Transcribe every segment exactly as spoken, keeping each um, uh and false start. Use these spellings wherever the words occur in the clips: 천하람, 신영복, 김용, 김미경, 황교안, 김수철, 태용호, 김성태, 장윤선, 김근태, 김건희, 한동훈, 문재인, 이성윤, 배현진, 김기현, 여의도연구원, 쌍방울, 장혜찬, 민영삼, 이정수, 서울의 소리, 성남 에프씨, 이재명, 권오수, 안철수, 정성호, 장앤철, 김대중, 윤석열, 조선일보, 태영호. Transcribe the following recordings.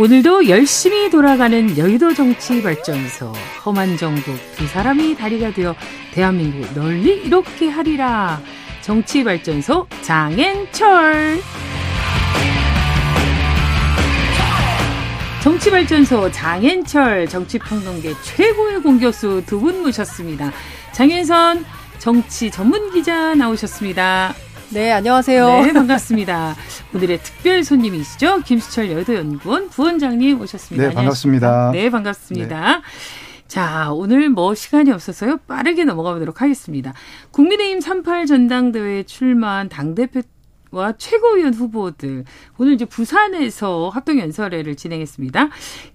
오늘도 열심히 돌아가는 여의도 정치발전소. 험한 정국 두 사람이 다리가 되어 대한민국 널리 이렇게 하리라. 정치발전소 장앤철. 정치발전소 장앤철 정치평론계 최고의 공교수 두 분 모셨습니다. 장윤선 정치 전문기자 나오셨습니다. 네, 안녕하세요. 네, 반갑습니다. 오늘의 특별 손님이시죠. 김수철 여의도연구원 부원장님 오셨습니다. 네, 반갑습니다. 네, 반갑습니다. 네. 자, 오늘 뭐 시간이 없어서요. 빠르게 넘어가 보도록 하겠습니다. 국민의힘 삼십팔 전당대회에 출마한 당대표와 최고위원 후보들. 오늘 이제 부산에서 합동연설회를 진행했습니다.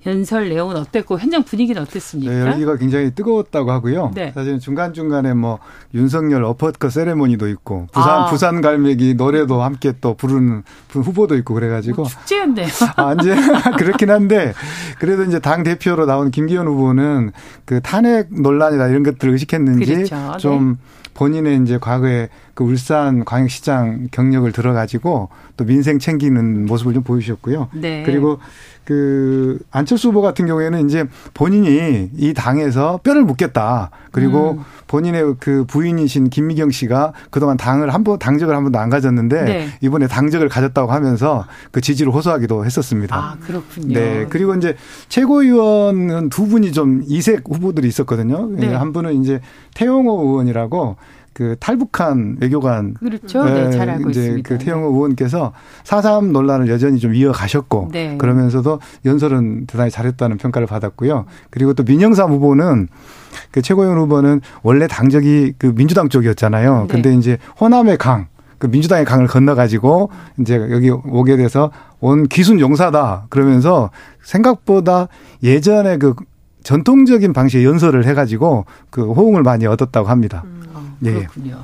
연설 내용은 어땠고, 현장 분위기는 어땠습니까? 네, 여기가 굉장히 뜨거웠다고 하고요. 네. 사실 중간중간에 뭐, 윤석열 어퍼컷 세레모니도 있고, 부산, 아. 부산 갈매기 노래도 함께 또 부르는 후보도 있고 그래가지고. 뭐 축제였네요. 아, 이제, 그렇긴 한데, 그래도 이제 당대표로 나온 김기현 후보는 그 탄핵 논란이나 이런 것들을 의식했는지. 그렇죠. 좀 네. 본인의 이제 과거에 그 울산 광역시장 경력을 들어가지고 또 민생 챙기는 모습을 좀 보여주셨고요. 네. 그리고 그 안철수 후보 같은 경우에는 이제 본인이 이 당에서 뼈를 묻겠다. 그리고 음. 본인의 그 부인이신 김미경 씨가 그동안 당을 한 번, 당적을 한 번도 안 가졌는데 네. 이번에 당적을 가졌다고 하면서 그 지지를 호소하기도 했었습니다. 아, 그렇군요. 네. 그리고 이제 최고위원은 두 분이 좀 이색 후보들이 있었거든요. 네. 한 분은 이제 태용호 의원이라고 그 탈북한 외교관. 그렇죠. 네, 잘 알고 이제 있습니다. 그 태영호 네. 의원께서 사삼 논란을 여전히 좀 이어가셨고 네. 그러면서도 연설은 대단히 잘했다는 평가를 받았고요. 그리고 또 민영삼 후보는 그 최고위원 후보는 원래 당적이 그 민주당 쪽이었잖아요. 네. 근데 이제 호남의 강, 그 민주당의 강을 건너가지고 이제 여기 오게 돼서 온 기순 용사다 그러면서 생각보다 예전에 그 전통적인 방식의 연설을 해가지고 그 호응을 많이 얻었다고 합니다. 음. 네. 그렇군요.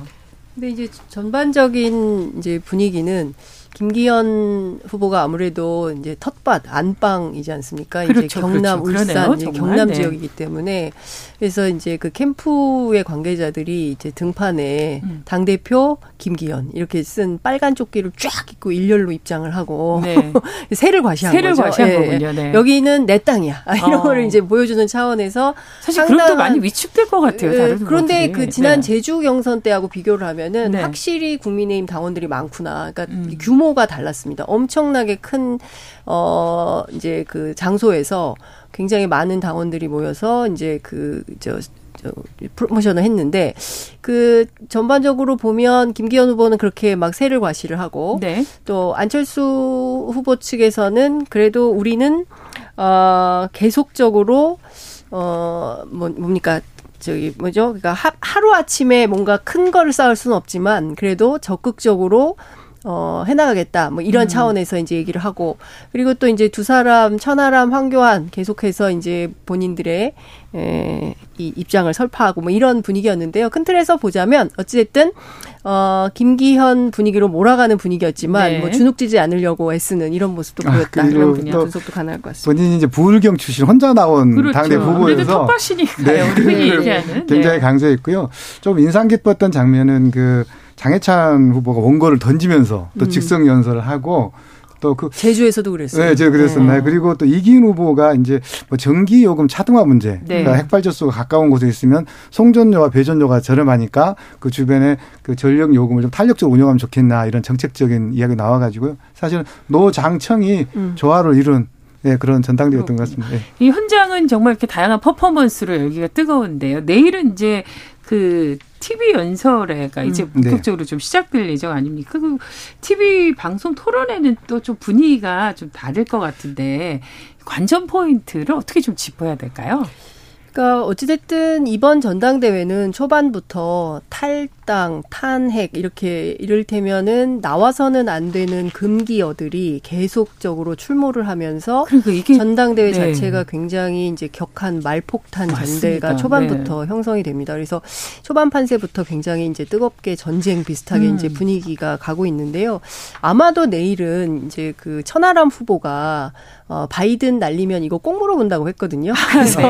근데 이제 전반적인 이제 분위기는 김기현 후보가 아무래도 이제 텃밭 안방이지 않습니까? 그렇죠, 이제 경남 그렇죠. 울산 그러네요, 이제 경남 네. 지역이기 때문에 그래서 이제 그 캠프의 관계자들이 이제 등판에 음. 당 대표 김기현 이렇게 쓴 빨간 조끼를 쫙 입고 일렬로 입장을 하고 네. 새를 과시한 새를 거죠. 과시한 네. 거군요. 네. 여기는 내 땅이야 이런 어. 거를 이제 보여주는 차원에서 사실 그것도 많이 위축될 것 같아요. 다른 그런데 것들이. 그 지난 네. 제주 경선 때하고 비교를 하면은 네. 확실히 국민의힘 당원들이 많구나. 그러니까 음. 규모 규모가 달랐습니다. 엄청나게 큰, 어, 이제 그 장소에서 굉장히 많은 당원들이 모여서 이제 그, 저, 저, 프로모션을 했는데 그 전반적으로 보면 김기현 후보는 그렇게 막 세를 과시를 하고 네. 또 안철수 후보 측에서는 그래도 우리는, 어, 계속적으로, 어, 뭐, 뭡니까. 저기 뭐죠? 그러니까 하, 하루아침에 뭔가 큰 거를 쌓을 수는 없지만 그래도 적극적으로 어, 해나가겠다. 뭐 이런 음. 차원에서 이제 얘기를 하고 그리고 또 이제 두 사람 천하람, 황교안 계속해서 이제 본인들의 에, 이 입장을 설파하고 뭐 이런 분위기였는데요. 큰 틀에서 보자면 어찌됐든 어, 김기현 분위기로 몰아가는 분위기였지만 네. 뭐 주눅지지 않으려고 애쓰는 이런 모습도 보였다. 아, 이런 분석도 가능할 것 같습니다. 본인이 이제 부울경 출신 혼자 나온 그렇죠. 당대 후보여서 네, 네. 굉장히 네. 강조했고요. 좀 인상 깊었던 장면은 그. 장혜찬 후보가 원고를 던지면서 또 직성 연설을 하고 또 그 제주에서도 그랬어요. 네, 제가 그랬었나요? 네. 그리고 또 이기인 후보가 이제 뭐 전기 요금 차등화 문제, 네. 그러니까 핵발전소가 가까운 곳에 있으면 송전료와 배전료가 저렴하니까 그 주변에 그 전력 요금을 좀 탄력적으로 운영하면 좋겠나 이런 정책적인 이야기 나와가지고요. 사실은 노장청이 음. 조화를 이룬. 네, 그런 전당대회였던 것 같습니다. 네. 이 현장은 정말 이렇게 다양한 퍼포먼스로 열기가 뜨거운데요. 내일은 이제 그 티비 연설회가 이제 본격적으로 음, 네. 좀 시작될 예정 아닙니까? 그 티비 방송 토론회는 또 좀 분위기가 좀 다를 것 같은데 관전 포인트를 어떻게 좀 짚어야 될까요? 그러니까 어찌됐든 이번 전당대회는 초반부터 탈당, 탄핵 이렇게 이를테면은 나와서는 안 되는 금기어들이 계속적으로 출몰을 하면서 그러니까 이게, 전당대회 네. 자체가 굉장히 이제 격한 말폭탄 전대가 초반부터 네. 형성이 됩니다. 그래서 초반 판세부터 굉장히 이제 뜨겁게 전쟁 비슷하게 음. 이제 분위기가 가고 있는데요. 아마도 내일은 이제 그 천하람 후보가 어, 바이든 날리면 이거 꼭 물어본다고 했거든요. 그래서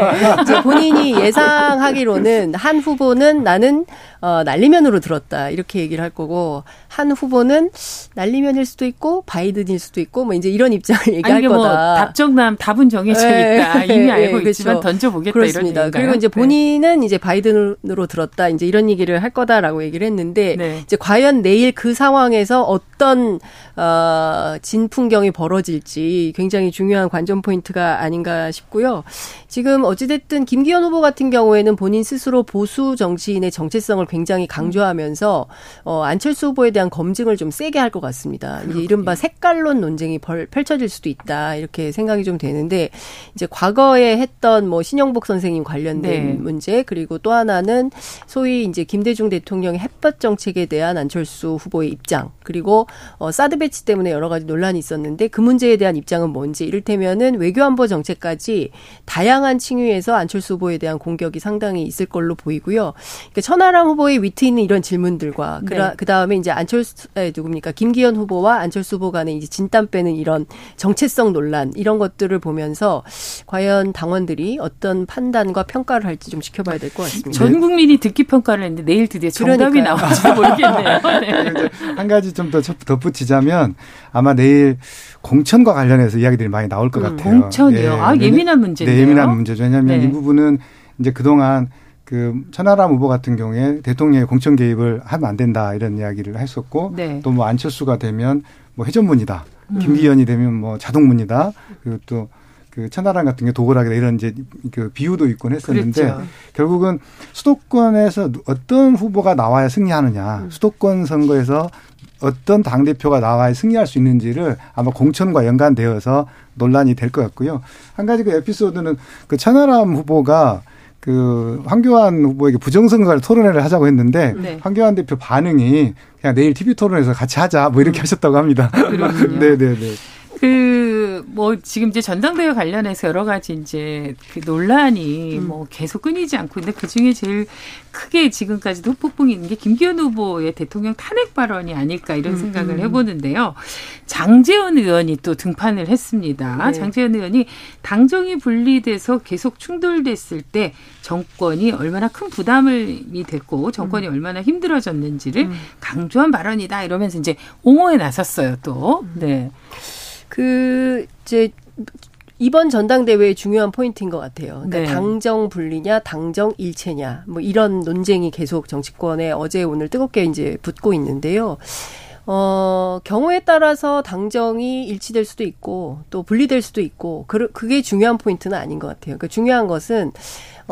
이제 본인이 예상하기로는 한 후보는 나는 어, 날리면으로 들었다 이렇게 얘기를 할 거고 한 후보는 날리면일 수도 있고 바이든일 수도 있고 뭐 이제 이런 입장을 얘기할 아니, 뭐 거다. 답정남 답은 정해져 있다. 네, 이미 네, 알고 네, 있지만 그렇죠. 던져보겠다 그렇습니다. 이런 그리고 이제 본인은 네. 이제 바이든으로 들었다 이제 이런 얘기를 할 거다라고 얘기를 했는데 네. 이제 과연 내일 그 상황에서 어떤 어, 진풍경이 벌어질지 굉장히 중요. 중요한 관전 포인트가 아닌가 싶고요. 지금 어찌됐든 김기현 후보 같은 경우에는 본인 스스로 보수 정치인의 정체성을 굉장히 강조하면서 어, 안철수 후보에 대한 검증을 좀 세게 할 것 같습니다. 이제 이른바 색깔론 논쟁이 벌, 펼쳐질 수도 있다 이렇게 생각이 좀 되는데 이제 과거에 했던 뭐 신영복 선생님 관련된 네. 문제 그리고 또 하나는 소위 이제 김대중 대통령의 햇볕 정책에 대한 안철수 후보의 입장 그리고 어, 사드 배치 때문에 여러 가지 논란이 있었는데 그 문제에 대한 입장은 뭔지 이를테면은 외교안보 정책까지 다양한 층위에서 안철수 후보에 대한 공격이 상당히 있을 걸로 보이고요. 그러니까 천하람 후보의 위트 있는 이런 질문들과 네. 그 다음에 이제 안철수 에, 누굽니까 김기현 후보와 안철수 후보 간의 이제 진땀 빼는 이런 정체성 논란 이런 것들을 보면서 과연 당원들이 어떤 판단과 평가를 할지 좀 지켜봐야 될 것 같습니다. 전 국민이 듣기 평가를 했는데 내일 드디어 정답이 나올지도 모르겠네요. 네. 한 가지 좀 더 덧붙이자면 아마 내일 공천과 관련해서 이야기들이 많이 나올 것 음, 같아요. 공천이요? 예, 아, 예민한 문제네요. 네, 예민한 문제죠. 왜냐하면 네. 이 부분은 이제 그동안 그 천하람 후보 같은 경우에 대통령의 공천 개입을 하면 안 된다 이런 이야기를 했었고 네. 또 뭐 안철수가 되면 뭐 회전문이다. 음. 김기현이 되면 뭐 자동문이다. 그리고 또 그 천하람 같은 게 도굴하기다 이런 이제 그 비유도 있곤 했었는데 그렇죠. 결국은 수도권에서 어떤 후보가 나와야 승리하느냐. 음. 수도권 선거에서 어떤 당대표가 나와야 승리할 수 있는지를 아마 공천과 연관되어서 논란이 될 것 같고요. 한 가지 그 에피소드는 그 천하람 후보가 그 황교안 후보에게 부정선거를 토론회를 하자고 했는데 네. 황교안 대표 반응이 그냥 내일 티비 토론회에서 같이 하자 뭐 이렇게 음. 하셨다고 합니다. 네, 네, 네. 그, 뭐, 지금 이제 전당대회 관련해서 여러 가지 이제 그 논란이 음. 뭐 계속 끊이지 않고 있는데 그 중에 제일 크게 지금까지도 후폭풍이 있는 게 김기현 후보의 대통령 탄핵 발언이 아닐까 이런 생각을 음. 해보는데요. 장제원 의원이 또 등판을 했습니다. 네. 장제원 의원이 당정이 분리돼서 계속 충돌됐을 때 정권이 얼마나 큰 부담이 됐고 정권이 음. 얼마나 힘들어졌는지를 음. 강조한 발언이다 이러면서 이제 옹호에 나섰어요 또. 음. 네. 그 이제 이번 전당대회의 중요한 포인트인 것 같아요. 그러니까 네. 당정 분리냐, 당정 일체냐, 뭐 이런 논쟁이 계속 정치권에 어제 오늘 뜨겁게 이제 붙고 있는데요. 어, 경우에 따라서 당정이 일치될 수도 있고 또 분리될 수도 있고 그, 그게 중요한 포인트는 아닌 것 같아요. 그러니까 중요한 것은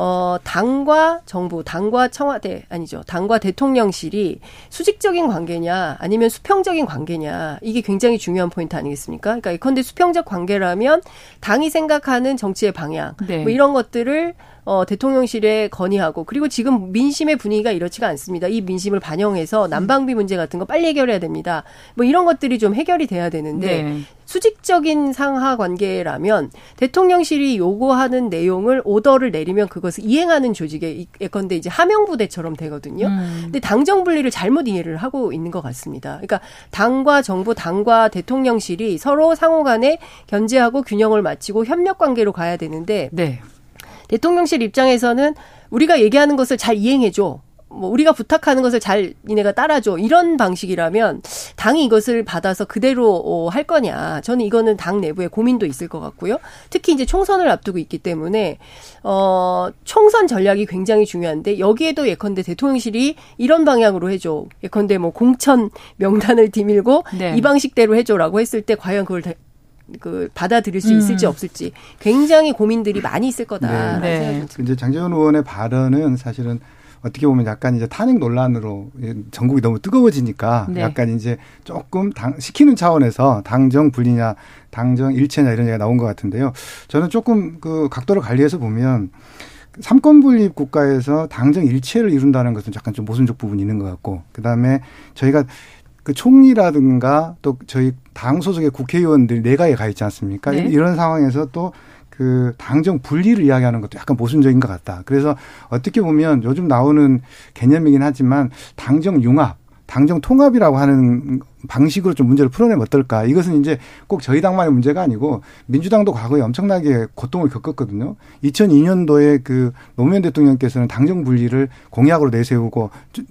어, 당과 정부, 당과 청와대, 아니죠. 당과 대통령실이 수직적인 관계냐 아니면 수평적인 관계냐 이게 굉장히 중요한 포인트 아니겠습니까? 그러니까 예컨대 수평적 관계라면 당이 생각하는 정치의 방향 네. 뭐 이런 것들을 어, 대통령실에 건의하고 그리고 지금 민심의 분위기가 이렇지가 않습니다. 이 민심을 반영해서 난방비 문제 같은 거 빨리 해결해야 됩니다. 뭐 이런 것들이 좀 해결이 돼야 되는데 네. 수직적인 상하 관계라면 대통령실이 요구하는 내용을 오더를 내리면 그것을 이행하는 조직에 예컨대 이제 하명부대처럼 되거든요. 음. 근데 당정 분리를 잘못 이해를 하고 있는 것 같습니다. 그러니까 당과 정부, 당과 대통령실이 서로 상호 간에 견제하고 균형을 맞추고 협력 관계로 가야 되는데 네. 대통령실 입장에서는 우리가 얘기하는 것을 잘 이행해줘. 뭐 우리가 부탁하는 것을 잘 니네가 따라줘. 이런 방식이라면 당이 이것을 받아서 그대로 할 거냐. 저는 이거는 당 내부의 고민도 있을 것 같고요. 특히 이제 총선을 앞두고 있기 때문에 어 총선 전략이 굉장히 중요한데 여기에도 예컨대 대통령실이 이런 방향으로 해줘. 예컨대 뭐 공천 명단을 뒤밀고 네. 이 방식대로 해줘라고 했을 때 과연 그걸 대, 그 받아들일 수 있을지 음. 없을지 굉장히 고민들이 많이 있을 거다. 네. 네. 이제 장제원 의원의 발언은 사실은 어떻게 보면 약간 이제 탄핵 논란으로 전국이 너무 뜨거워지니까 네. 약간 이제 조금 당, 시키는 차원에서 당정 분리냐, 당정 일체냐 이런 얘기가 나온 것 같은데요. 저는 조금 그 각도를 관리해서 보면 삼권분립 국가에서 당정 일체를 이룬다는 것은 약간 좀 모순적 부분이 있는 것 같고, 그다음에 저희가 그 총리라든가 또 저희 당 소속의 국회의원들 내각에 가 있지 않습니까? 네. 이런 상황에서 또 그 당정 분리를 이야기하는 것도 약간 모순적인 것 같다. 그래서 어떻게 보면 요즘 나오는 개념이긴 하지만 당정 융합, 당정 통합이라고 하는 방식으로 좀 문제를 풀어내면 어떨까. 이것은 이제 꼭 저희 당만의 문제가 아니고 민주당도 과거에 엄청나게 고통을 겪었거든요. 이천이 년도에 그 노무현 대통령께서는 당정 분리를 공약으로 내세우고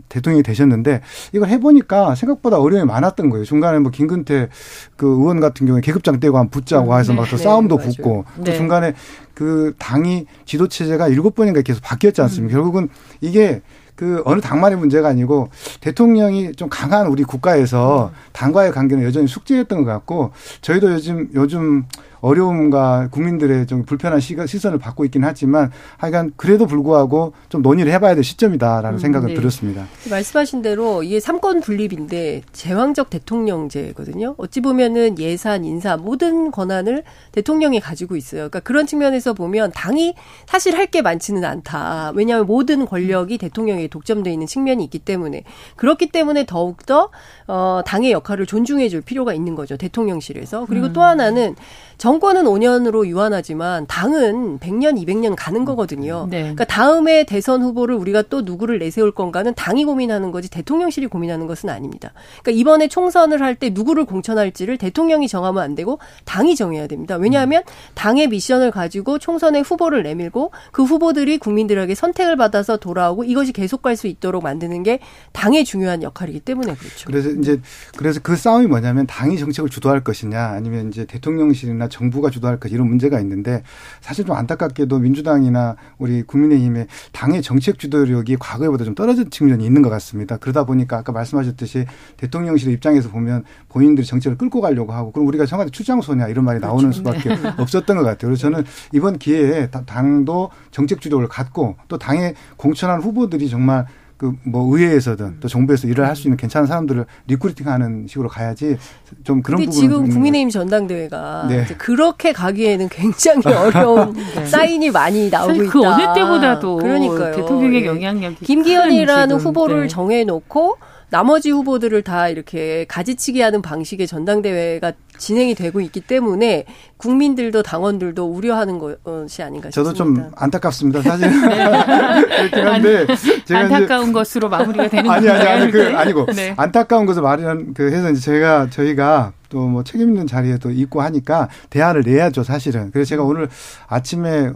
대통령이 되셨는데 이걸 해보니까 생각보다 어려움이 많았던 거예요. 중간에 뭐 김근태 그 의원 같은 경우에 계급장 떼고 한 붙자고 해서 네, 막 또 네, 싸움도 맞아요. 붙고 네. 또 중간에 그 당이 지도체제가 일곱 번인가 계속 바뀌었지 않습니까? 음. 결국은 이게 그 어느 당만의 문제가 아니고 대통령이 좀 강한 우리 국가에서 당과의 관계는 여전히 숙제였던 것 같고, 저희도 요즘 요즘 어려움과 국민들의 좀 불편한 시선을 받고 있긴 하지만 하여간 그래도 불구하고 좀 논의를 해봐야 될 시점이다라는 음, 생각은 네. 들었습니다. 말씀하신 대로 이게 삼권 분립인데 제왕적 대통령제거든요. 어찌 보면은 예산, 인사 모든 권한을 대통령이 가지고 있어요. 그러니까 그런 측면에서 보면 당이 사실 할 게 많지는 않다. 왜냐하면 모든 권력이 대통령에 독점되어 있는 측면이 있기 때문에, 그렇기 때문에 더욱더 어, 당의 역할을 존중해 줄 필요가 있는 거죠. 대통령실에서. 그리고 음. 또 하나는 정권은 오 년으로 유한하지만 당은 백 년, 이백 년 가는 거거든요. 네. 그러니까 다음에 대선 후보를 우리가 또 누구를 내세울 건가는 당이 고민하는 거지 대통령실이 고민하는 것은 아닙니다. 그러니까 이번에 총선을 할 때 누구를 공천할지를 대통령이 정하면 안 되고 당이 정해야 됩니다. 왜냐하면 당의 미션을 가지고 총선에 후보를 내밀고 그 후보들이 국민들에게 선택을 받아서 돌아오고 이것이 계속 갈 수 있도록 만드는 게 당의 중요한 역할이기 때문에 그렇죠. 그래서 이제 그래서 그 싸움이 뭐냐면 당이 정책을 주도할 것이냐 아니면 이제 대통령실이나 정부가 주도할 것, 이런 문제가 있는데 사실 좀 안타깝게도 민주당이나 우리 국민의힘의 당의 정책 주도력이 과거보다 좀 떨어진 측면이 있는 것 같습니다. 그러다 보니까 아까 말씀하셨듯이 대통령실 입장에서 보면 본인들이 정책을 끌고 가려고 하고, 그럼 우리가 청와대 출장소냐 이런 말이 나오는 그렇죠. 수밖에 네. 없었던 것 같아요. 그래서 저는 이번 기회에 당도 정책 주도를 갖고 또 당의 공천한 후보들이 정말 그 뭐 의회에서든 또 정부에서 일을 할 수 있는 괜찮은 사람들을 리크루팅하는 식으로 가야지 좀 그런 부분은. 지금 국민의힘 전당대회가 네. 이제 그렇게 가기에는 굉장히 어려운 네. 사인이 많이 나오고 있다. 그 어느 때보다도 그러니까요. 대통령의 영향력이. 김기현이라는 후보를 네. 정해놓고 나머지 후보들을 다 이렇게 가지치기 하는 방식의 전당대회가 진행이 되고 있기 때문에 국민들도 당원들도 우려하는 것이 아닌가 싶습니다. 저도 좀 안타깝습니다. 사실 그렇긴 한데 제가 안타까운 것으로 마무리가 되는 아니 아니 아니 그 아니고 네. 안타까운 것을 말하는 그 해서 이제 제가 저희가 또 뭐 책임 있는 자리에 또 있고 하니까 대안을 내야죠, 사실은. 그래서 제가 오늘 아침에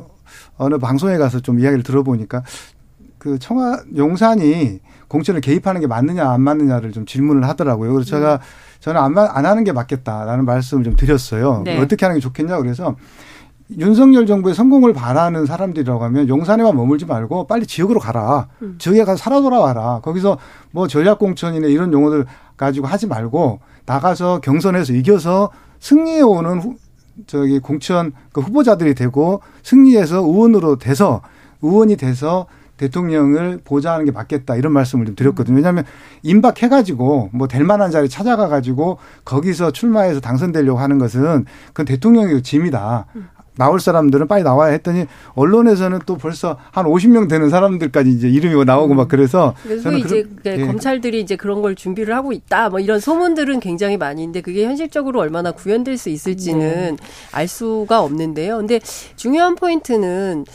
어느 방송에 가서 좀 이야기를 들어보니까 그 청와 용산이 공천을 개입하는 게 맞느냐 안 맞느냐를 좀 질문을 하더라고요. 그래서 제가 저는 안, 안 하는 게 맞겠다라는 말씀을 좀 드렸어요. 네. 어떻게 하는 게 좋겠냐. 그래서 윤석열 정부의 성공을 바라는 사람들이라고 하면 용산에만 머물지 말고 빨리 지역으로 가라. 음. 지역에 가서 살아 돌아와라. 거기서 뭐 전략공천이나 이런 용어들 가지고 하지 말고 나가서 경선에서 이겨서 승리해오는 후, 저기 공천 그 후보자들이 되고 승리해서 의원으로 돼서 의원이 돼서 대통령을 보좌하는 게 맞겠다 이런 말씀을 좀 드렸거든요. 왜냐하면 임박해가지고 뭐 될 만한 자리 찾아가가지고 거기서 출마해서 당선되려고 하는 것은 그건 대통령의 짐이다. 나올 사람들은 빨리 나와야 했더니 언론에서는 또 벌써 한 오십 명 되는 사람들까지 이제 이름이 나오고 막 그래서 그래서 저는 이제 그런, 네. 검찰들이 이제 그런 걸 준비를 하고 있다. 뭐 이런 소문들은 굉장히 많이 있는데 그게 현실적으로 얼마나 구현될 수 있을지는 네. 알 수가 없는데요. 근데 중요한 포인트는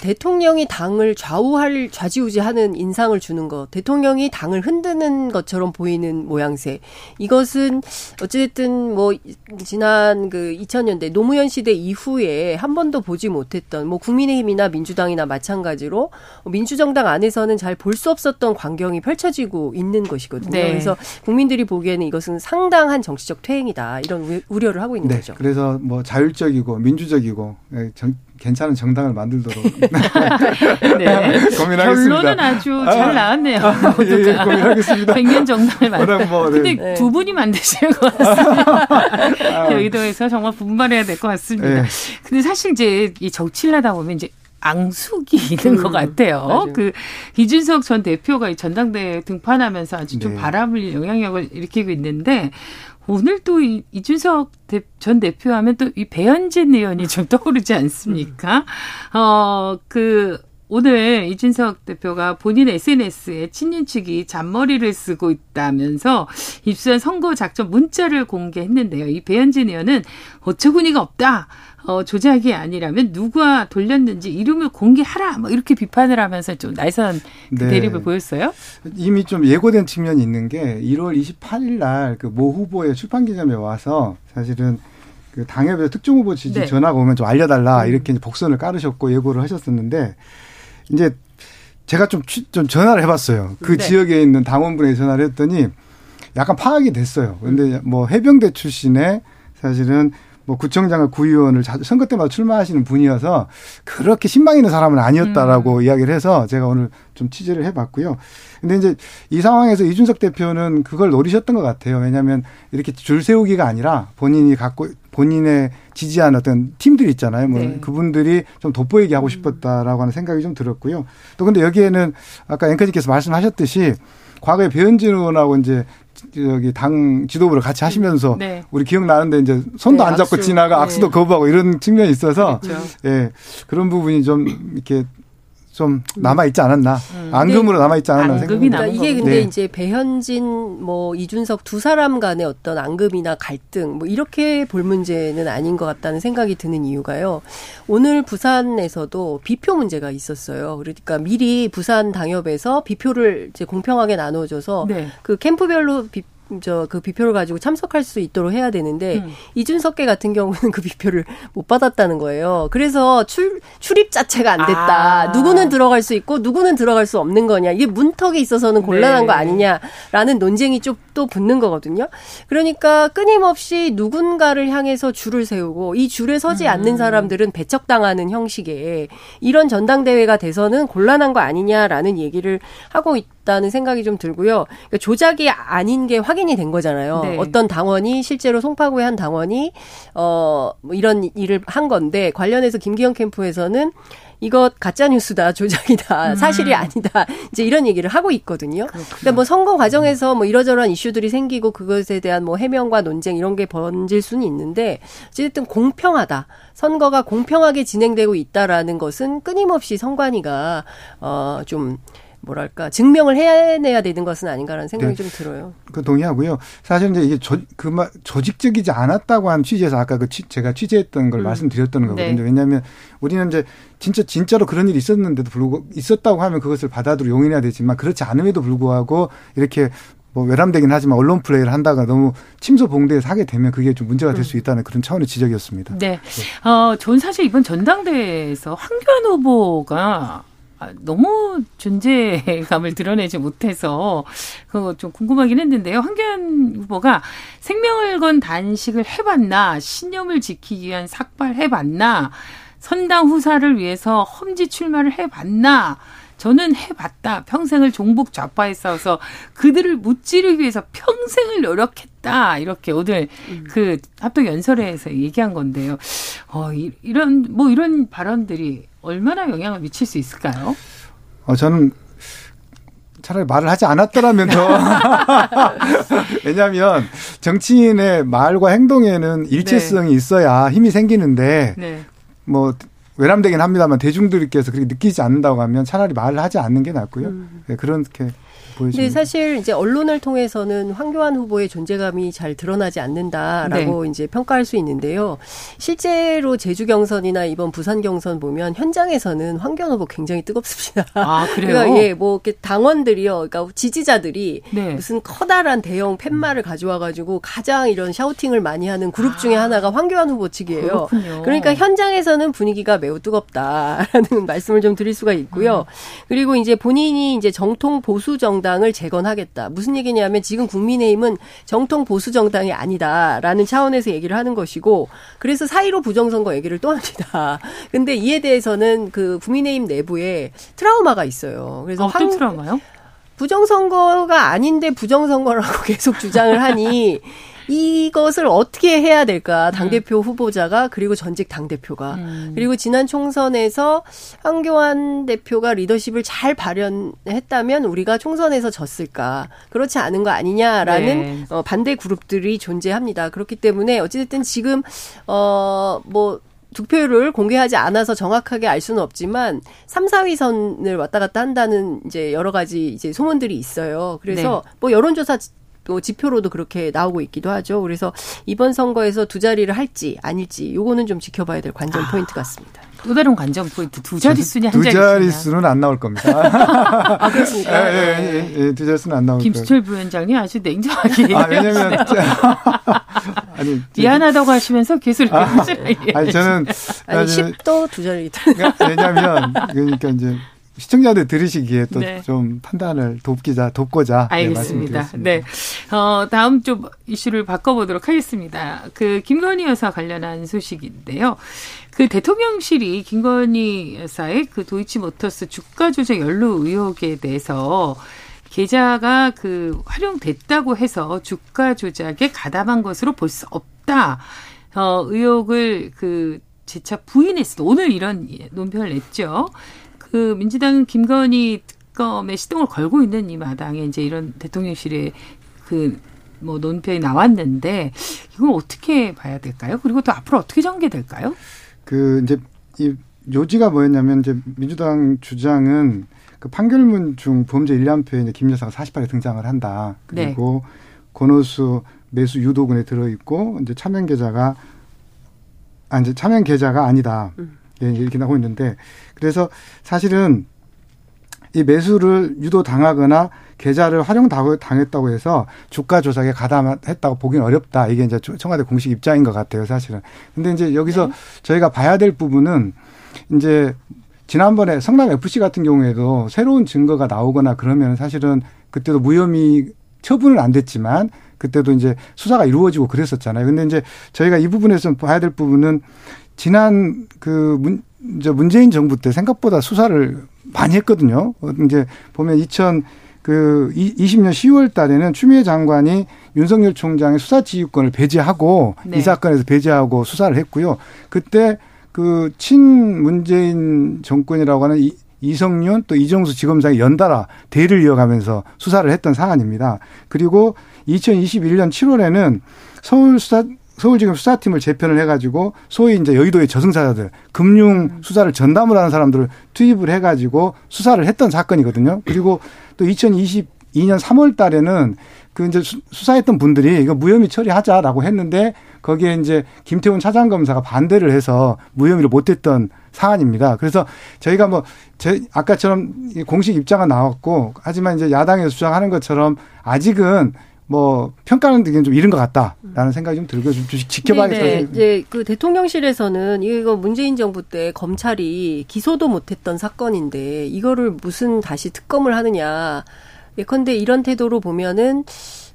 대통령이 당을 좌우할 좌지우지하는 인상을 주는 것, 대통령이 당을 흔드는 것처럼 보이는 모양새. 이것은 어쨌든 뭐 지난 그 이천 년대 노무현 시대 이후에 한 번도 보지 못했던 뭐 국민의힘이나 민주당이나 마찬가지로 민주정당 안에서는 잘 볼 수 없었던 광경이 펼쳐지고 있는 것이거든요. 네. 그래서 국민들이 보기에는 이것은 상당한 정치적 퇴행이다 이런 우려를 하고 있는 네. 거죠. 그래서 뭐 자율적이고 민주적이고 정. 괜찮은 정당을 만들도록 네. 고민하겠습니다. 결론은 아주 잘 나왔네요. 아, 예, 예, 고민하겠습니다. 백 년 정당을 만들. 뭐, 네. 근데 두 분이 만드실 것 같습니다. 아, 여의도에서 정말 분발해야 될 것 같습니다. 네. 근데 사실 이제 이 정치를 하다 보면 이제 앙숙이 있는 음, 것 같아요. 맞아요. 그 이준석 전 대표가 이 전당대회 등판하면서 아주 좀 네. 바람을 영향력을 일으키고 있는데. 오늘 또 이, 이준석 대, 전 대표 하면 또 이 배현진 의원이 좀 떠오르지 않습니까? 어, 그, 오늘 이준석 대표가 본인 에스엔에스에 친윤 측이 잔머리를 쓰고 있다면서 입수한 선거 작전 문자를 공개했는데요. 이 배현진 의원은 어처구니가 없다. 어, 조작이 아니라면 누가 돌렸는지 이름을 공개하라. 뭐 이렇게 비판을 하면서 좀 날선 그 대립을 네. 보였어요. 이미 좀 예고된 측면이 있는 게 일월 이십팔일 날 그 모 후보의 출판기념에 와서 사실은 그 당협에서 특정 후보 지지 네. 전화가 오면 좀 알려달라 이렇게 이제 복선을 깔으셨고 예고를 하셨었는데 이제 제가 좀, 좀 전화를 해봤어요. 그 네. 지역에 있는 당원분에게 전화를 했더니 약간 파악이 됐어요. 근데 뭐 해병대 출신의 사실은 뭐 구청장과 구의원을 선거 때마다 출마하시는 분이어서 그렇게 신망 있는 사람은 아니었다라고 음. 이야기를 해서 제가 오늘 좀 취재를 해봤고요. 근데 이제 이 상황에서 이준석 대표는 그걸 노리셨던 것 같아요. 왜냐하면 이렇게 줄 세우기가 아니라 본인이 갖고 본인의 지지하는 어떤 팀들 있잖아요. 뭐 네. 그분들이 좀 돋보이게 하고 싶었다라고 하는 생각이 좀 들었고요. 또 근데 여기에는 아까 앵커님께서 말씀하셨듯이 과거에 배현진 의원하고 이제 여기 당 지도부를 같이 하시면서 네. 우리 기억나는데 이제 손도 네, 안 잡고 악수. 지나가 악수도 네. 거부하고 이런 측면이 있어서 그렇죠. 예, 그런 부분이 좀 이렇게 좀 남아 있지 않았나 음. 앙금으로 남아 있지 않았나 생각합니다. 이게 근데 네. 이제 배현진 뭐 이준석 두 사람 간의 어떤 앙금이나 갈등 뭐 이렇게 볼 문제는 아닌 것 같다는 생각이 드는 이유가요. 오늘 부산에서도 비표 문제가 있었어요. 그러니까 미리 부산 당협에서 비표를 이제 공평하게 나눠줘서 네. 그 캠프별로 비 저 그 비표를 가지고 참석할 수 있도록 해야 되는데 음. 이준석계 같은 경우는 그 비표를 못 받았다는 거예요. 그래서 출 출입 자체가 안 됐다. 아. 누구는 들어갈 수 있고 누구는 들어갈 수 없는 거냐. 이게 문턱에 있어서는 곤란한 네. 거 아니냐라는 논쟁이 좀 또 붙는 거거든요. 그러니까 끊임없이 누군가를 향해서 줄을 세우고 이 줄에 서지 음. 않는 사람들은 배척당하는 형식의 이런 전당대회가 돼서는 곤란한 거 아니냐라는 얘기를 하고 있다는 생각이 좀 들고요. 그러니까 조작이 아닌 게 확인. 확인이 된 거잖아요. 네. 어떤 당원이 실제로 송파구의 한 당원이 어, 뭐 이런 일을 한 건데 관련해서 김기현 캠프에서는 이것 가짜뉴스다, 조작이다, 음. 사실이 아니다. 이제 이런 얘기를 하고 있거든요. 그렇구나. 근데 뭐 선거 과정에서 뭐 이러저러한 이슈들이 생기고 그것에 대한 뭐 해명과 논쟁 이런 게 번질 수는 있는데 어쨌든 공평하다. 선거가 공평하게 진행되고 있다라는 것은 끊임없이 선관위가 어, 좀 뭐랄까 증명을 해내야 되는 것은 아닌가라는 생각이 네. 좀 들어요. 그 동의하고요. 사실 이제 이게 조, 그 조직적이지 않았다고 한 취지에서 아까 그 취, 제가 취재했던 걸 음. 말씀드렸던 거거든요. 네. 왜냐하면 우리는 이제 진짜 진짜로 그런 일이 있었는데도 불구하고 있었다고 하면 그것을 받아들여 용인해야 되지만 그렇지 않음에도 불구하고 이렇게 뭐 외람되긴 하지만 언론 플레이를 한다가 너무 침소봉대에서 하게 되면 그게 좀 문제가 될 수 있다는 그런 차원의 지적이었습니다. 네. 네. 어, 전 사실 이번 전당대회에서 황교안 후보가 너무 존재감을 드러내지 못해서 그거 좀 궁금하긴 했는데요. 황교안 후보가 생명을 건 단식을 해봤나, 신념을 지키기 위한 삭발해봤나, 선당 후사를 위해서 험지 출마를 해봤나, 저는 해봤다. 평생을 종북 좌파에 싸워서 그들을 무찌르기 위해서 평생을 노력했다. 이렇게 오늘 음. 그 합동연설회에서 얘기한 건데요. 어, 이, 이런, 뭐 이런 발언들이 얼마나 영향을 미칠 수 있을까요? 어, 저는 차라리 말을 하지 않았더라면 더. 왜냐하면 정치인의 말과 행동에는 일치성이 네. 있어야 힘이 생기는데 네. 뭐 외람되긴 합니다만 대중들께서 그렇게 느끼지 않는다고 하면 차라리 말을 하지 않는 게 낫고요. 음. 네, 그렇게 보여집니다. 근데 사실 이제 언론을 통해서는 황교안 후보의 존재감이 잘 드러나지 않는다라고 네. 이제 평가할 수 있는데요. 실제로 제주 경선이나 이번 부산 경선 보면 현장에서는 황교안 후보 굉장히 뜨겁습니다. 아, 그래요? 그러니까 예, 뭐 이렇게 당원들이요, 그러니까 지지자들이 네. 무슨 커다란 대형 팻말을 가져와가지고 가장 이런 샤우팅을 많이 하는 그룹 중에 하나가 황교안 후보 측이에요. 그렇군요. 그러니까 현장에서는 분위기가 매우 뜨겁다라는 말씀을 좀 드릴 수가 있고요. 그리고 이제 본인이 이제 정통 보수 정당을 재건하겠다. 무슨 얘기냐면 지금 국민의힘은 정통 보수 정당이 아니다라는 차원에서 얘기를 하는 것이고 그래서 사일오 부정선거 얘기를 또 합니다. 근데 이에 대해서는 그 국민의힘 내부에 트라우마가 있어요. 그래서 어떤 황... 트라우마요? 부정선거가 아닌데 부정선거라고 계속 주장을 하니 이것을 어떻게 해야 될까? 당대표 음. 후보자가 그리고 전직 당대표가 음. 그리고 지난 총선에서 황교안 대표가 리더십을 잘 발현했다면 우리가 총선에서 졌을까? 그렇지 않은 거 아니냐라는 네. 어, 반대 그룹들이 존재합니다. 그렇기 때문에 어찌됐든 지금 어, 뭐 득표율을 공개하지 않아서 정확하게 알 수는 없지만 삼, 사위 선을 왔다 갔다 한다는 이제 여러 가지 이제 소문들이 있어요. 그래서 네. 뭐 여론조사 또 지표로도 그렇게 나오고 있기도 하죠. 그래서 이번 선거에서 두 자리를 할지 아닐지 요거는 좀 지켜봐야 될 관전 아, 포인트 같습니다. 또 다른 관전 포인트 두 자릿수냐 한 자릿수냐. 두 자릿수는 안 나올 겁니다. 아 그렇습니까? 예, 예, 예, 예, 두 자릿수는 안 나올 김수철 부위원장이 아주 냉정하게 아, 왜냐면 아니, 미안하다고 하시면서 계속 아, 아니 저는 아니 십도 두 자릿수. 그러니까, 왜냐면 그러니까 이제 시청자들 들으시기에 또 좀 네. 판단을 돕기자, 돕고자. 알겠습니다. 네, 네. 어, 다음 좀 이슈를 바꿔보도록 하겠습니다. 그 김건희 여사 관련한 소식인데요. 그 대통령실이 김건희 여사의 그 도이치모터스 주가 조작 연루 의혹에 대해서 계좌가 그 활용됐다고 해서 주가 조작에 가담한 것으로 볼 수 없다. 어, 의혹을 그 재차 부인했어. 오늘 이런 논평을 냈죠. 그 민주당은 김건희 특검에 시동을 걸고 있는 이 마당에 이제 이런 대통령실의 그 뭐 논평이 나왔는데 이걸 어떻게 봐야 될까요? 그리고 또 앞으로 어떻게 전개될까요? 그 이제 이 요지가 뭐였냐면 이제 민주당 주장은 그 판결문 중 범죄 일람표에 이제 김 여사가 사십팔 회 등장을 한다. 그리고 네. 권오수 매수 유도군에 들어 있고 이제 차명 계좌가 아 이제 차명 계좌가 아니다. 음. 예, 이렇게 나오고 있는데, 그래서 사실은 이 매수를 유도 당하거나 계좌를 활용 당했다고 해서 주가 조작에 가담했다고 보기는 어렵다. 이게 이제 청와대 공식 입장인 것 같아요, 사실은. 근데 이제 여기서 네. 저희가 봐야 될 부분은 이제 지난번에 성남 에프씨 같은 경우에도 새로운 증거가 나오거나 그러면 사실은 그때도 무혐의 처분은 안 됐지만 그때도 이제 수사가 이루어지고 그랬었잖아요. 근데 이제 저희가 이 부분에서 봐야 될 부분은 지난 그 문, 저 문재인 정부 때 생각보다 수사를 많이 했거든요. 이제 보면 이천이십 년 시월 달에는 추미애 장관이 윤석열 총장의 수사 지휘권을 배제하고 네. 이 사건에서 배제하고 수사를 했고요. 그때 그 친 문재인 정권이라고 하는 이, 이성윤 또 이정수 지검장이 연달아 대를 이어가면서 수사를 했던 사안입니다. 그리고 이천이십일 년 칠월에는 서울 수사 서울지검 수사팀을 재편을 해가지고 소위 이제 여의도의 저승사자들, 금융 수사를 전담을 하는 사람들을 투입을 해가지고 수사를 했던 사건이거든요. 그리고 또 이천이십이 년 삼월 달에는 그 이제 수사했던 분들이 이거 무혐의 처리하자라고 했는데 거기에 이제 김태훈 차장검사가 반대를 해서 무혐의를 못했던 사안입니다. 그래서 저희가 뭐 제 아까처럼 공식 입장은 나왔고 하지만 이제 야당에서 주장하는 것처럼 아직은 뭐 평가는 되긴 좀 이른 것 같다라는 생각이 좀 들고 좀 지켜봐야겠어요. 이제 그 대통령실에서는 이거 문재인 정부 때 검찰이 기소도 못했던 사건인데 이거를 무슨 다시 특검을 하느냐. 예컨대 이런 태도로 보면은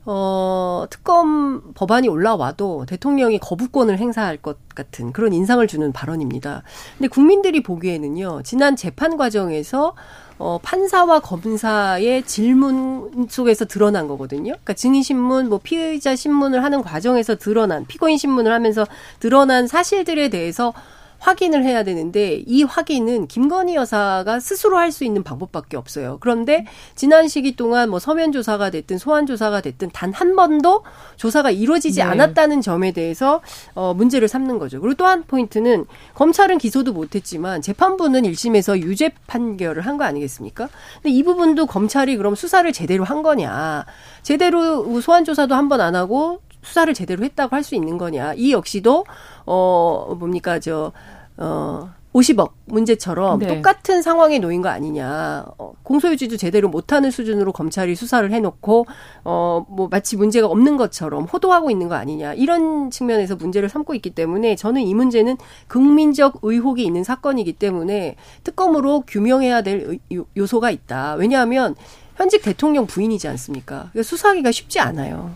어, 특검 법안이 올라와도 대통령이 거부권을 행사할 것 같은 그런 인상을 주는 발언입니다. 근데 국민들이 보기에는요, 지난 재판 과정에서 어, 판사와 검사의 질문 속에서 드러난 거거든요. 그러니까 증인신문, 뭐 피의자 신문을 하는 과정에서 드러난, 피고인 신문을 하면서 드러난 사실들에 대해서 확인을 해야 되는데 이 확인은 김건희 여사가 스스로 할 수 있는 방법밖에 없어요. 그런데 지난 시기 동안 뭐 서면 조사가 됐든 소환 조사가 됐든 단 한 번도 조사가 이루어지지 네. 않았다는 점에 대해서 어, 문제를 삼는 거죠. 그리고 또 한 포인트는 검찰은 기소도 못했지만 재판부는 일 심에서 유죄 판결을 한 거 아니겠습니까? 근데 이 부분도 검찰이 그럼 수사를 제대로 한 거냐. 제대로 소환 조사도 한 번 안 하고 수사를 제대로 했다고 할 수 있는 거냐. 이 역시도 어 뭡니까 저 어, 오십억 문제처럼 네. 똑같은 상황에 놓인 거 아니냐. 어, 공소유지도 제대로 못하는 수준으로 검찰이 수사를 해놓고 어, 뭐 마치 문제가 없는 것처럼 호도하고 있는 거 아니냐. 이런 측면에서 문제를 삼고 있기 때문에 저는 이 문제는 국민적 의혹이 있는 사건이기 때문에 특검으로 규명해야 될 요소가 있다. 왜냐하면 현직 대통령 부인이지 않습니까? 그러니까 수사하기가 쉽지 않아요.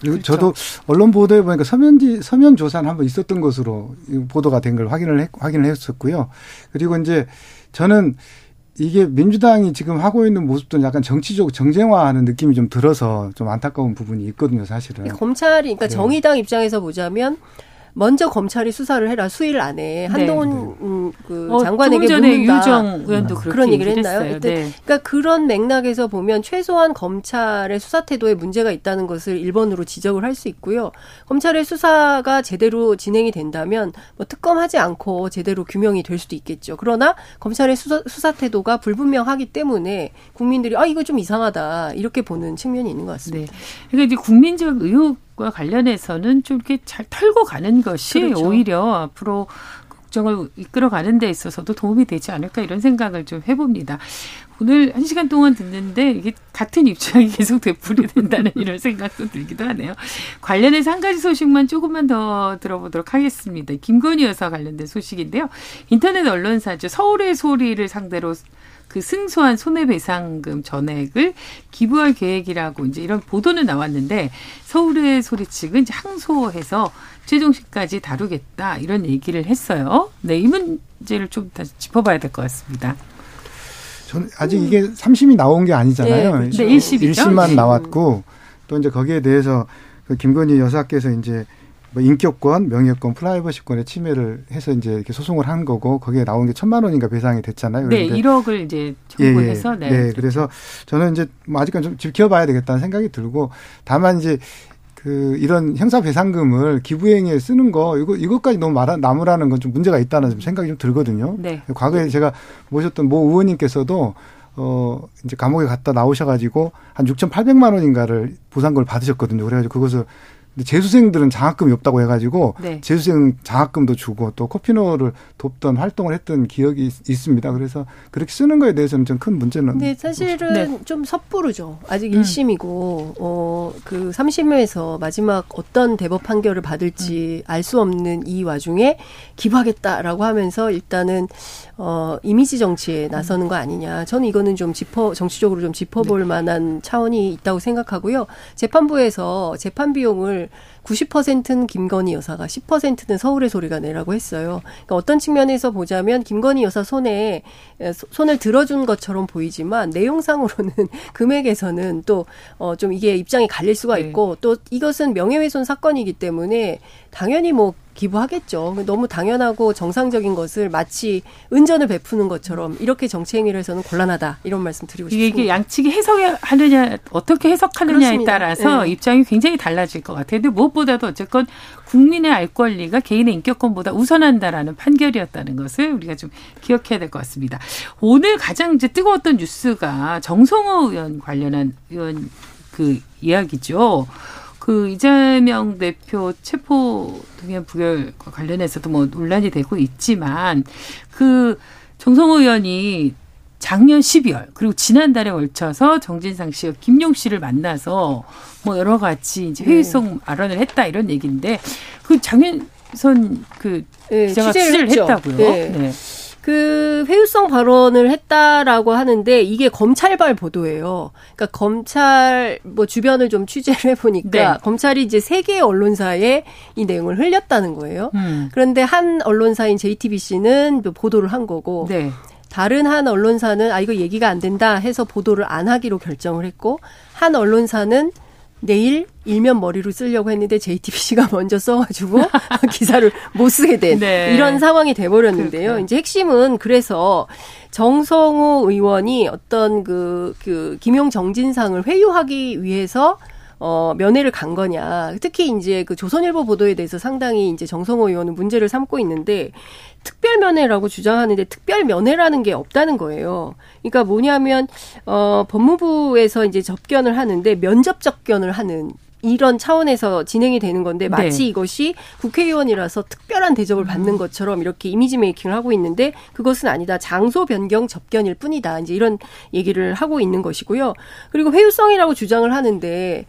그리고 그렇죠. 저도 언론 보도에 보니까 서면지, 서면 조사는 한번 있었던 것으로 보도가 된 걸 확인을, 했, 확인을 했었고요. 그리고 이제 저는 이게 민주당이 지금 하고 있는 모습도 약간 정치적 정쟁화하는 느낌이 좀 들어서 좀 안타까운 부분이 있거든요, 사실은. 검찰이, 그러니까 정의당 네. 입장에서 보자면 먼저 검찰이 수사를 해라. 수일 안에 한동훈 네. 음, 그 어, 장관에게 묻는다. 유정 의원도 그렇게 그런 얘기를 했나요? 했어요. 네. 그러니까 그런 맥락에서 보면 최소한 검찰의 수사 태도에 문제가 있다는 것을 일 번으로 지적을 할 수 있고요. 검찰의 수사가 제대로 진행이 된다면 뭐 특검하지 않고 제대로 규명이 될 수도 있겠죠. 그러나 검찰의 수사, 수사 태도가 불분명하기 때문에 국민들이 아 이거 좀 이상하다 이렇게 보는 측면이 있는 것 같습니다. 네. 그러니까 이제 국민적 의혹 관련해서는 좀 이렇게 잘 털고 가는 것이 그렇죠. 오히려 앞으로 국정을 이끌어가는 데 있어서도 도움이 되지 않을까 이런 생각을 좀 해봅니다. 오늘 한 시간 동안 듣는데 이게 같은 입장이 계속 되풀이된다는 이런 생각도 들기도 하네요. 관련해서 한 가지 소식만 조금만 더 들어보도록 하겠습니다. 김건희 여사 관련된 소식인데요. 인터넷 언론사죠. 서울의 소리를 상대로 그 승소한 손해배상금 전액을 기부할 계획이라고 이제 이런 보도는 나왔는데 서울의 소리 측은 이제 항소해서 최종심까지 다루겠다 이런 얘기를 했어요. 네, 이 문제를 좀 다시 짚어봐야 될 것 같습니다. 저는 아직 음. 이게 삼심이 나온 게 아니잖아요. 네, 네 일심이죠. 일심만 나왔고 또 이제 거기에 대해서 그 김건희 여사께서 이제 뭐 인격권, 명예권, 프라이버시권의 침해를 해서 이제 이렇게 소송을 한 거고 거기에 나온 게 천만 원인가 배상이 됐잖아요. 네, 일억을 이제 청구해서. 예, 네. 네, 그래서 저는 이제 뭐 아직까지 좀 지켜봐야 되겠다는 생각이 들고 다만 이제 그 이런 형사 배상금을 기부행위에 쓰는 거 이거 이것까지 너무 말아, 나무라는 건 좀 문제가 있다는 좀 생각이 좀 들거든요. 네. 과거에 제가 모셨던 모 의원님께서도. 어, 이제 감옥에 갔다 나오셔가지고 한 육천팔백만 원인가를 보상금을 받으셨거든요. 그래가지고 그것을 재수생들은 장학금이 없다고 해가지고 네. 재수생 장학금도 주고 또 코피노를 돕던 활동을 했던 기억이 있, 있습니다. 그래서 그렇게 쓰는 거에 대해서는 좀 큰 문제는. 네, 사실은 네. 좀 섣부르죠. 아직 음. 일심이고 어, 그 삼심에서 마지막 어떤 대법 판결을 받을지 음. 알 수 없는 이 와중에 기부하겠다라고 하면서 일단은 어, 이미지 정치에 나서는 거 아니냐. 저는 이거는 좀 짚어 정치적으로 좀 짚어볼 네. 만한 차원이 있다고 생각하고요. 재판부에서 재판 비용을 구십 퍼센트는 김건희 여사가 십 퍼센트는 서울의 소리가 내라고 했어요. 그러니까 어떤 측면에서 보자면 김건희 여사 손에 손을 들어준 것처럼 보이지만 내용상으로는 금액에서는 또 좀 이게 입장이 갈릴 수가 있고 네. 또 이것은 명예훼손 사건이기 때문에 당연히 뭐 기부하겠죠. 너무 당연하고 정상적인 것을 마치 은전을 베푸는 것처럼 이렇게 정치 행위를 해서는 곤란하다. 이런 말씀 드리고 이게 싶습니다. 이게 양측이 해석하느냐 어떻게 해석하느냐에 그렇습니다. 따라서 네. 입장이 굉장히 달라질 것 같아요. 근데 무엇보다도 어쨌건 국민의 알 권리가 개인의 인격권보다 우선한다라는 판결이었다는 것을 우리가 좀 기억해야 될 것 같습니다. 오늘 가장 이제 뜨거웠던 뉴스가 정성호 의원 관련한 의원 그 이야기죠. 그 이재명 대표 체포 동의안 부결과 관련해서도 뭐 논란이 되고 있지만 그 정성호 의원이 작년 십이월 그리고 지난달에 걸쳐서 정진상 씨와 김용 씨를 만나서 뭐 여러 가지 이제 회의 속 네. 발언을 했다 이런 얘기인데 그 장윤선 그 네, 기자가 취재를, 취재를 했다고요. 네. 네. 그 회유성 발언을 했다라고 하는데 이게 검찰발 보도예요. 그러니까 검찰 뭐 주변을 좀 취재를 해보니까 네. 검찰이 이제 세 개의 언론사에 이 내용을 흘렸다는 거예요. 음. 그런데 한 언론사인 제이티비씨는 보도를 한 거고 네. 다른 한 언론사는 아 이거 얘기가 안 된다 해서 보도를 안 하기로 결정을 했고 한 언론사는 내일 일면 머리로 쓰려고 했는데 제이티비씨가 먼저 써가지고 기사를 못 쓰게 된 네. 이런 상황이 돼버렸는데요. 그렇구나. 이제 핵심은 그래서 정성호 의원이 어떤 그, 그 김용 정진상을 회유하기 위해서 어, 면회를 간 거냐. 특히 이제 그 조선일보 보도에 대해서 상당히 이제 정성호 의원은 문제를 삼고 있는데 특별 면회라고 주장하는데 특별 면회라는 게 없다는 거예요. 그러니까 뭐냐면, 어, 법무부에서 이제 접견을 하는데 면접 접견을 하는 이런 차원에서 진행이 되는 건데 마치 네. 이것이 국회의원이라서 특별한 대접을 받는 것처럼 이렇게 이미지 메이킹을 하고 있는데 그것은 아니다. 장소 변경 접견일 뿐이다. 이제 이런 얘기를 하고 있는 것이고요. 그리고 회유성이라고 주장을 하는데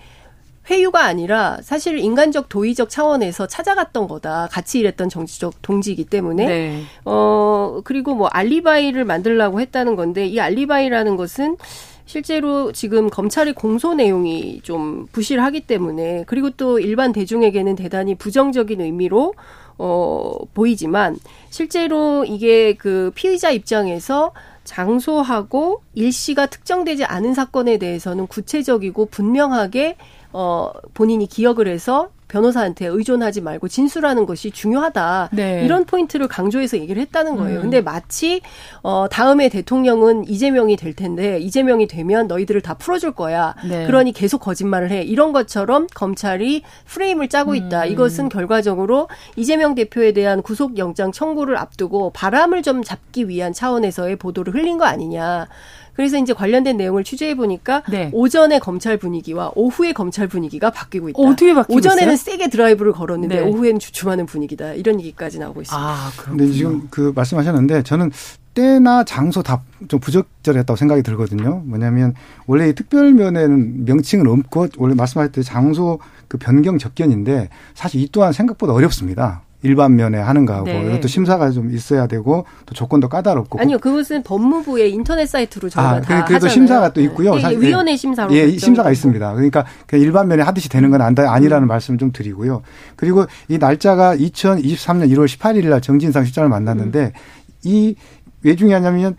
회유가 아니라 사실 인간적 도의적 차원에서 찾아갔던 거다. 같이 일했던 정치적 동지이기 때문에. 네. 어, 그리고 뭐 알리바이를 만들려고 했다는 건데 이 알리바이라는 것은 실제로 지금 검찰의 공소 내용이 좀 부실하기 때문에 그리고 또 일반 대중에게는 대단히 부정적인 의미로 어, 보이지만 실제로 이게 그 피의자 입장에서 장소하고 일시가 특정되지 않은 사건에 대해서는 구체적이고 분명하게 어, 본인이 기억을 해서 변호사한테 의존하지 말고 진술하는 것이 중요하다. 네. 이런 포인트를 강조해서 얘기를 했다는 거예요. 음. 근데 마치 어, 다음에 대통령은 이재명이 될 텐데 이재명이 되면 너희들을 다 풀어줄 거야. 네. 그러니 계속 거짓말을 해. 이런 것처럼 검찰이 프레임을 짜고 있다. 음. 이것은 결과적으로 이재명 대표에 대한 구속영장 청구를 앞두고 바람을 좀 잡기 위한 차원에서의 보도를 흘린 거 아니냐. 그래서 이제 관련된 내용을 취재해보니까 네. 오전에 검찰 분위기와 오후에 검찰 분위기가 바뀌고 있다. 어떻게 바뀌고 오전에는 있어요? 세게 드라이브를 걸었는데 네. 오후에는 주춤하는 분위기다. 이런 얘기까지 나오고 있습니다. 아, 그런데 지금 그 말씀하셨는데 저는 때나 장소 다 좀 부적절했다고 생각이 들거든요. 뭐냐면 원래 이 특별면에는 명칭은 없고 원래 말씀하실 때 장소 그 변경 적견인데 사실 이 또한 생각보다 어렵습니다. 일반 면에 하는 거하고 네. 이것도 심사가 좀 있어야 되고 또 조건도 까다롭고 아니요 그것은 법무부의 인터넷 사이트로 저희가 아, 다 하잖아요. 그래도 심사가 또 있고요. 네. 위원회 심사로 예 심사가 있고. 있습니다. 그러니까 일반 면에 하듯이 되는 건 아니라는 음. 말씀을 좀 드리고요. 그리고 이 날짜가 이천이십삼 년 일월 십팔일 날 정진상 실장을 만났는데 음. 이 왜 중요하냐면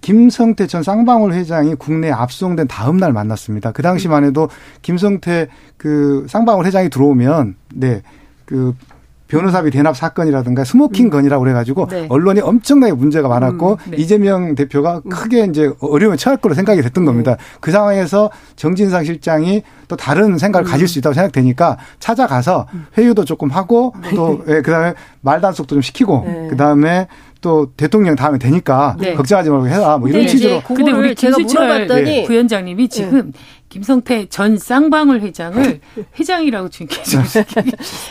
김성태 전 쌍방울 회장이 국내에 압송된 다음 날 만났습니다. 그 당시만 해도 김성태 그 쌍방울 회장이 들어오면 네 그 변호사비 대납 사건이라든가 스모킹 건이라고 그래가지고 네. 언론이 엄청나게 문제가 많았고 음, 네. 이재명 대표가 크게 이제 어려움에 처할 거로 생각이 됐던 네. 겁니다. 그 상황에서 정진상 실장이 또 다른 생각을 음. 가질 수 있다고 생각되니까 찾아가서 회유도 조금 하고 또 네. 그다음에 말단속도 좀 시키고 네. 그다음에 또 대통령 다음에 되니까 네. 걱정하지 말고 해라 뭐 이런 네, 취지로. 그런데 우리 제가 물어봤더니 네. 부위원장님이 지금 네. 김성태 전 쌍방울 회장을 회장이라고 지금 계속.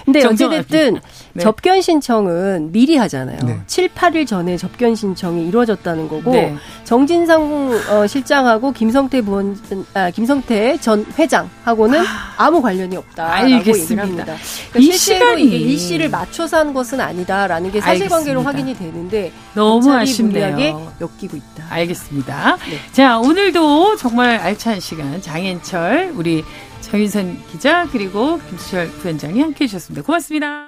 근데 어찌됐든 네. 접견 신청은 미리 하잖아요. 네. 칠, 팔일 전에 접견 신청이 이루어졌다는 거고 네. 정진상 실장하고 김성태 부원, 아, 김성태 전 회장하고는 아무 관련이 없다라고 얘기를 합니다. 그러니까 이 실제로 시간이. 이게 일시를 맞춰서 한 것은 아니다라는 게 사실관계로 알겠습니다. 확인이 되는데 너무 아쉽네요. 엮이고 있다. 알겠습니다. 네. 자 오늘도 정말 알찬 시간 장애 장앤철 우리 정윤선 기자 그리고 김수철 부위원장이 함께해 주셨습니다. 고맙습니다.